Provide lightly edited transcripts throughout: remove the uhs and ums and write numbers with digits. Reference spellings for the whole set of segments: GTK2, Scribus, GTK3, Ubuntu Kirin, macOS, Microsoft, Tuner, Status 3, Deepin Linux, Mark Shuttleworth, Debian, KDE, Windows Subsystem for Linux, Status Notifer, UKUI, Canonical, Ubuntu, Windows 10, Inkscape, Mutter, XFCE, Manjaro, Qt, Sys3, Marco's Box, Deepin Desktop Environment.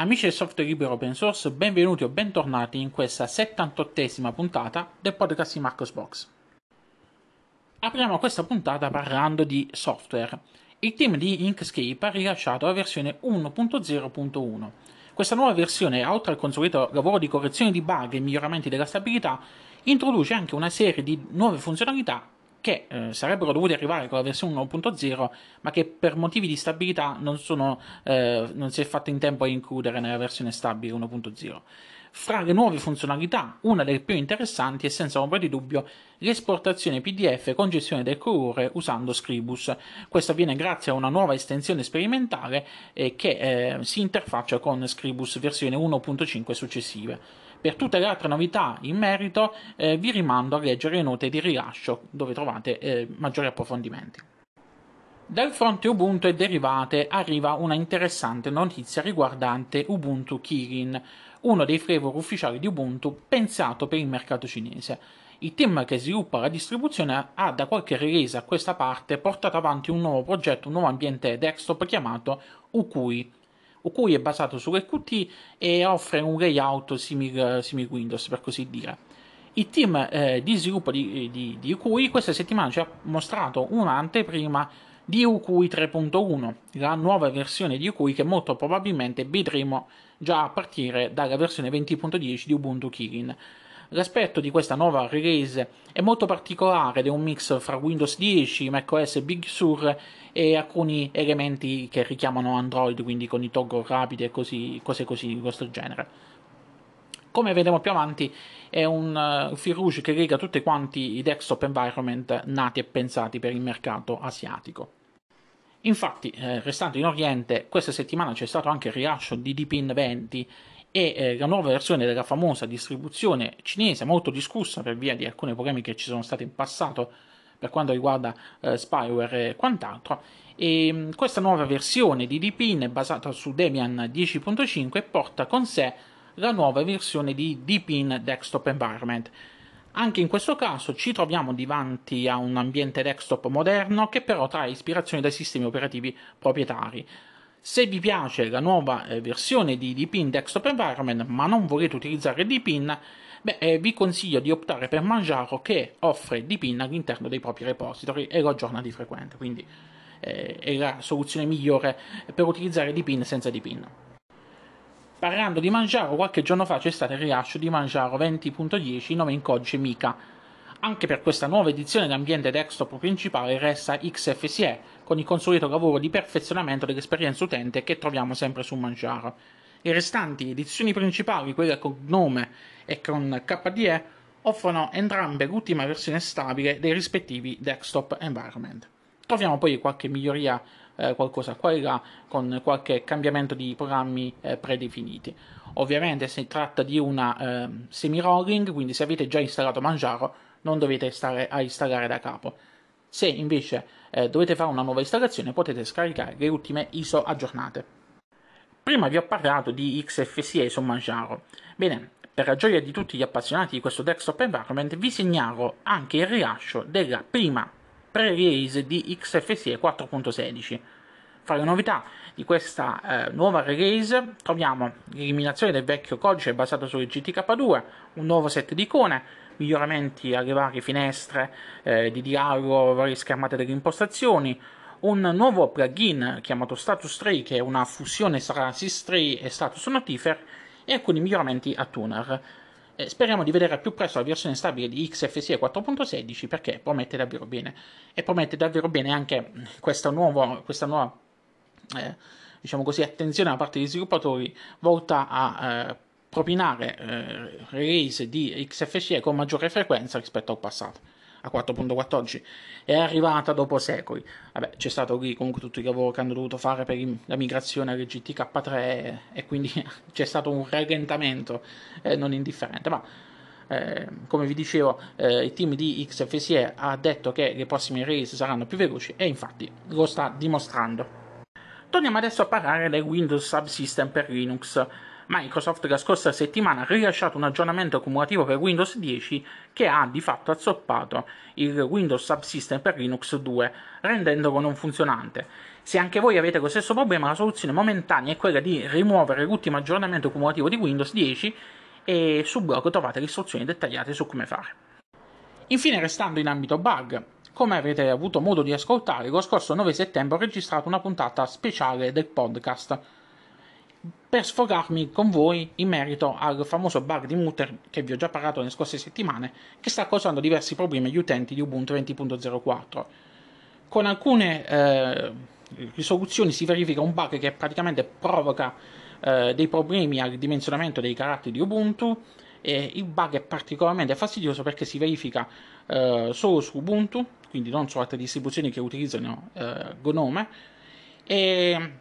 Amici del software libero open source, benvenuti o bentornati in questa 78esima puntata del podcast di Marco's Box. Apriamo questa puntata parlando di software. Il team di Inkscape ha rilasciato la versione 1.0.1. Questa nuova versione, oltre al consueto lavoro di correzione di bug e miglioramenti della stabilità, introduce anche una serie di nuove funzionalità che sarebbero dovute arrivare con la versione 1.0, ma che per motivi di stabilità non si è fatto in tempo a includere nella versione stabile 1.0. Fra le nuove funzionalità, una delle più interessanti è senza ombra di dubbio l'esportazione PDF con gestione del colore usando Scribus. Questo avviene grazie a una nuova estensione sperimentale che si interfaccia con Scribus versione 1.5 successive. Per tutte le altre novità in merito vi rimando a leggere le note di rilascio dove trovate maggiori approfondimenti. Dal fronte Ubuntu e derivate arriva una interessante notizia riguardante Ubuntu Kirin, uno dei flavor ufficiali di Ubuntu pensato per il mercato cinese. Il team che sviluppa la distribuzione ha da qualche release a questa parte portato avanti un nuovo progetto, un nuovo ambiente desktop chiamato UKUI. UKUI è basato su Qt e offre un layout simile Windows, per così dire. Il team di sviluppo di UKUI questa settimana ci ha mostrato un'anteprima di UKUI 3.1, la nuova versione di UKUI che molto probabilmente vedremo già a partire dalla versione 20.10 di Ubuntu Kirin. L'aspetto di questa nuova release è molto particolare ed è un mix fra Windows 10, macOS Big Sur e alcuni elementi che richiamano Android, quindi con i toggle rapidi e cose così di questo genere. Come vedremo più avanti è un fil rouge che lega tutti quanti i desktop environment nati e pensati per il mercato asiatico. Infatti, restando in Oriente, questa settimana c'è stato anche il rilascio di Deepin 20 e la nuova versione della famosa distribuzione cinese, molto discussa per via di alcune polemiche che ci sono state in passato per quanto riguarda spyware e quant'altro. E questa nuova versione di Deepin è basata su Debian 10.5 e porta con sé la nuova versione di Deepin Desktop Environment. Anche in questo caso ci troviamo davanti a un ambiente desktop moderno che però trae ispirazione dai sistemi operativi proprietari. Se vi piace la nuova versione di Deepin Desktop Environment ma non volete utilizzare Deepin, vi consiglio di optare per Manjaro, che offre Deepin all'interno dei propri repository e lo aggiorna di frequente, quindi è la soluzione migliore per utilizzare Deepin senza Deepin. Parlando di Manjaro, qualche giorno fa c'è stato il rilascio di Manjaro 20.10, nome in codice Mica. Anche per questa nuova edizione l'ambiente desktop principale resta XFCE, con il consueto lavoro di perfezionamento dell'esperienza utente che troviamo sempre su Manjaro. Le restanti edizioni principali, quella con Gnome e con KDE, offrono entrambe l'ultima versione stabile dei rispettivi desktop environment. Troviamo poi qualche miglioria qualcosa qua e là, con qualche cambiamento di programmi predefiniti. Ovviamente si tratta di una semi-rolling, quindi se avete già installato Manjaro non dovete stare a installare da capo. Se invece dovete fare una nuova installazione potete scaricare le ultime ISO aggiornate. Prima vi ho parlato di XFCE su Manjaro. Bene, per la gioia di tutti gli appassionati di questo desktop environment vi segnalo anche il rilascio della prima pre-release di XFCE 4.16. Fra le novità di questa nuova release troviamo l'eliminazione del vecchio codice basato sul GTK2, un nuovo set di icone, miglioramenti alle varie finestre di dialogo, varie schermate delle impostazioni, un nuovo plugin chiamato Status 3 che è una fusione tra Sys3 e Status Notifer e alcuni miglioramenti a Tuner. Speriamo di vedere al più presto la versione stabile di XFCE 4.16 perché promette davvero bene. E promette davvero bene anche questa nuova diciamo così, attenzione da parte degli sviluppatori volta a propinare release di XFCE con maggiore frequenza rispetto al passato. A 4.14 è arrivata dopo secoli. Vabbè, c'è stato lì comunque tutto il lavoro che hanno dovuto fare per la migrazione al GTK3 e quindi c'è stato un rallentamento non indifferente, ma come vi dicevo il team di XFCE ha detto che le prossime release saranno più veloci e infatti lo sta dimostrando. Torniamo adesso a parlare del Windows Subsystem per Linux. Microsoft la scorsa settimana ha rilasciato un aggiornamento cumulativo per Windows 10 che ha di fatto azzoppato il Windows Subsystem per Linux 2, rendendolo non funzionante. Se anche voi avete lo stesso problema, la soluzione momentanea è quella di rimuovere l'ultimo aggiornamento cumulativo di Windows 10 e sul blog trovate le istruzioni dettagliate su come fare. Infine, restando in ambito bug, come avete avuto modo di ascoltare, lo scorso 9 settembre ho registrato una puntata speciale del podcast per sfogarmi con voi in merito al famoso bug di Mutter che vi ho già parlato nelle scorse settimane, che sta causando diversi problemi agli utenti di Ubuntu 20.04. Con alcune risoluzioni si verifica un bug che praticamente provoca dei problemi al dimensionamento dei caratteri di Ubuntu, e il bug è particolarmente fastidioso perché si verifica solo su Ubuntu, quindi non su altre distribuzioni che utilizzano Gnome, e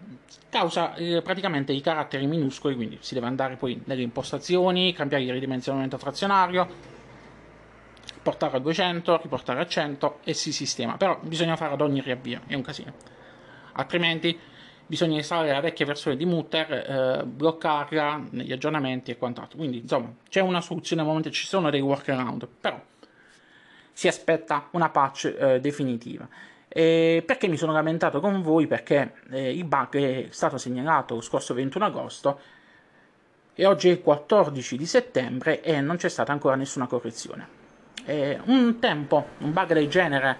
causa praticamente i caratteri minuscoli, quindi si deve andare poi nelle impostazioni, cambiare il ridimensionamento frazionario, portare a 200, riportare a 100 e si sistema, però bisogna fare ad ogni riavvio, è un casino. Altrimenti bisogna installare la vecchia versione di Mutter, bloccarla negli aggiornamenti e quant'altro, quindi insomma c'è una soluzione al momento, ci sono dei workaround, però si aspetta una patch definitiva. Perché mi sono lamentato con voi? Perché il bug è stato segnalato lo scorso 21 agosto e oggi è il 14 di settembre e non c'è stata ancora nessuna correzione. Un tempo un bug del genere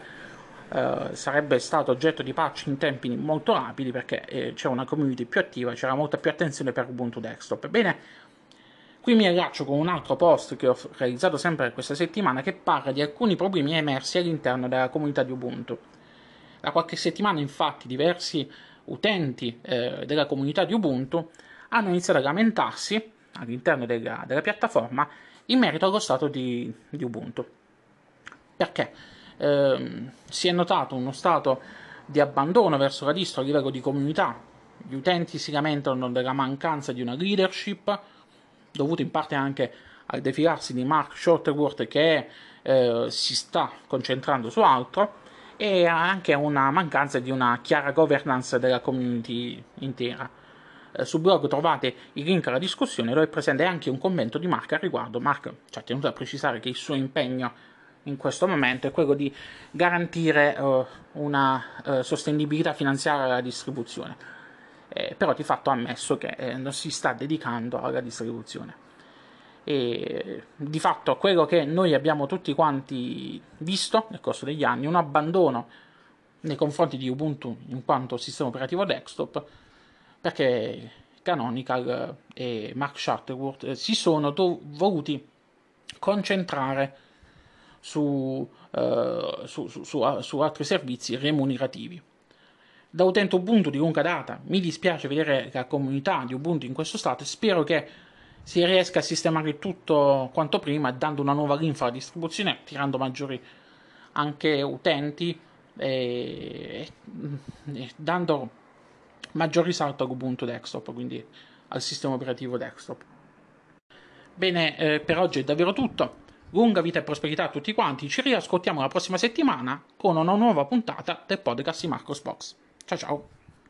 sarebbe stato oggetto di patch in tempi molto rapidi perché c'era una community più attiva, c'era molta più attenzione per Ubuntu Desktop. Bene, qui mi allaccio con un altro post che ho realizzato sempre questa settimana che parla di alcuni problemi emersi all'interno della comunità di Ubuntu. Da qualche settimana infatti diversi utenti della comunità di Ubuntu hanno iniziato a lamentarsi all'interno della piattaforma in merito allo stato di Ubuntu, perché si è notato uno stato di abbandono verso la distro a livello di comunità. Gli utenti si lamentano della mancanza di una leadership, dovuta in parte anche al defilarsi di Mark Shuttleworth che si sta concentrando su altro, e anche una mancanza di una chiara governance della community intera. Sul blog trovate il link alla discussione dove è presente anche un commento di Mark al riguardo. Mark ci ha tenuto a precisare che il suo impegno in questo momento è quello di garantire una sostenibilità finanziaria alla distribuzione, però di fatto ha ammesso che non si sta dedicando alla distribuzione. E di fatto quello che noi abbiamo tutti quanti visto nel corso degli anni, un abbandono nei confronti di Ubuntu in quanto sistema operativo desktop, perché Canonical e Mark Shuttleworth si sono voluti concentrare su altri servizi remunerativi. Da utente Ubuntu di lunga data mi dispiace vedere la comunità di Ubuntu in questo stato e spero che si riesca a sistemare tutto quanto prima, dando una nuova linfa alla distribuzione, attirando maggiori anche utenti e dando maggior risalto all'Ubuntu Desktop, quindi al sistema operativo desktop. Bene, per oggi è davvero tutto. Lunga vita e prosperità a tutti quanti. Ci riascoltiamo la prossima settimana con una nuova puntata del podcast di Marco's Box. Ciao ciao!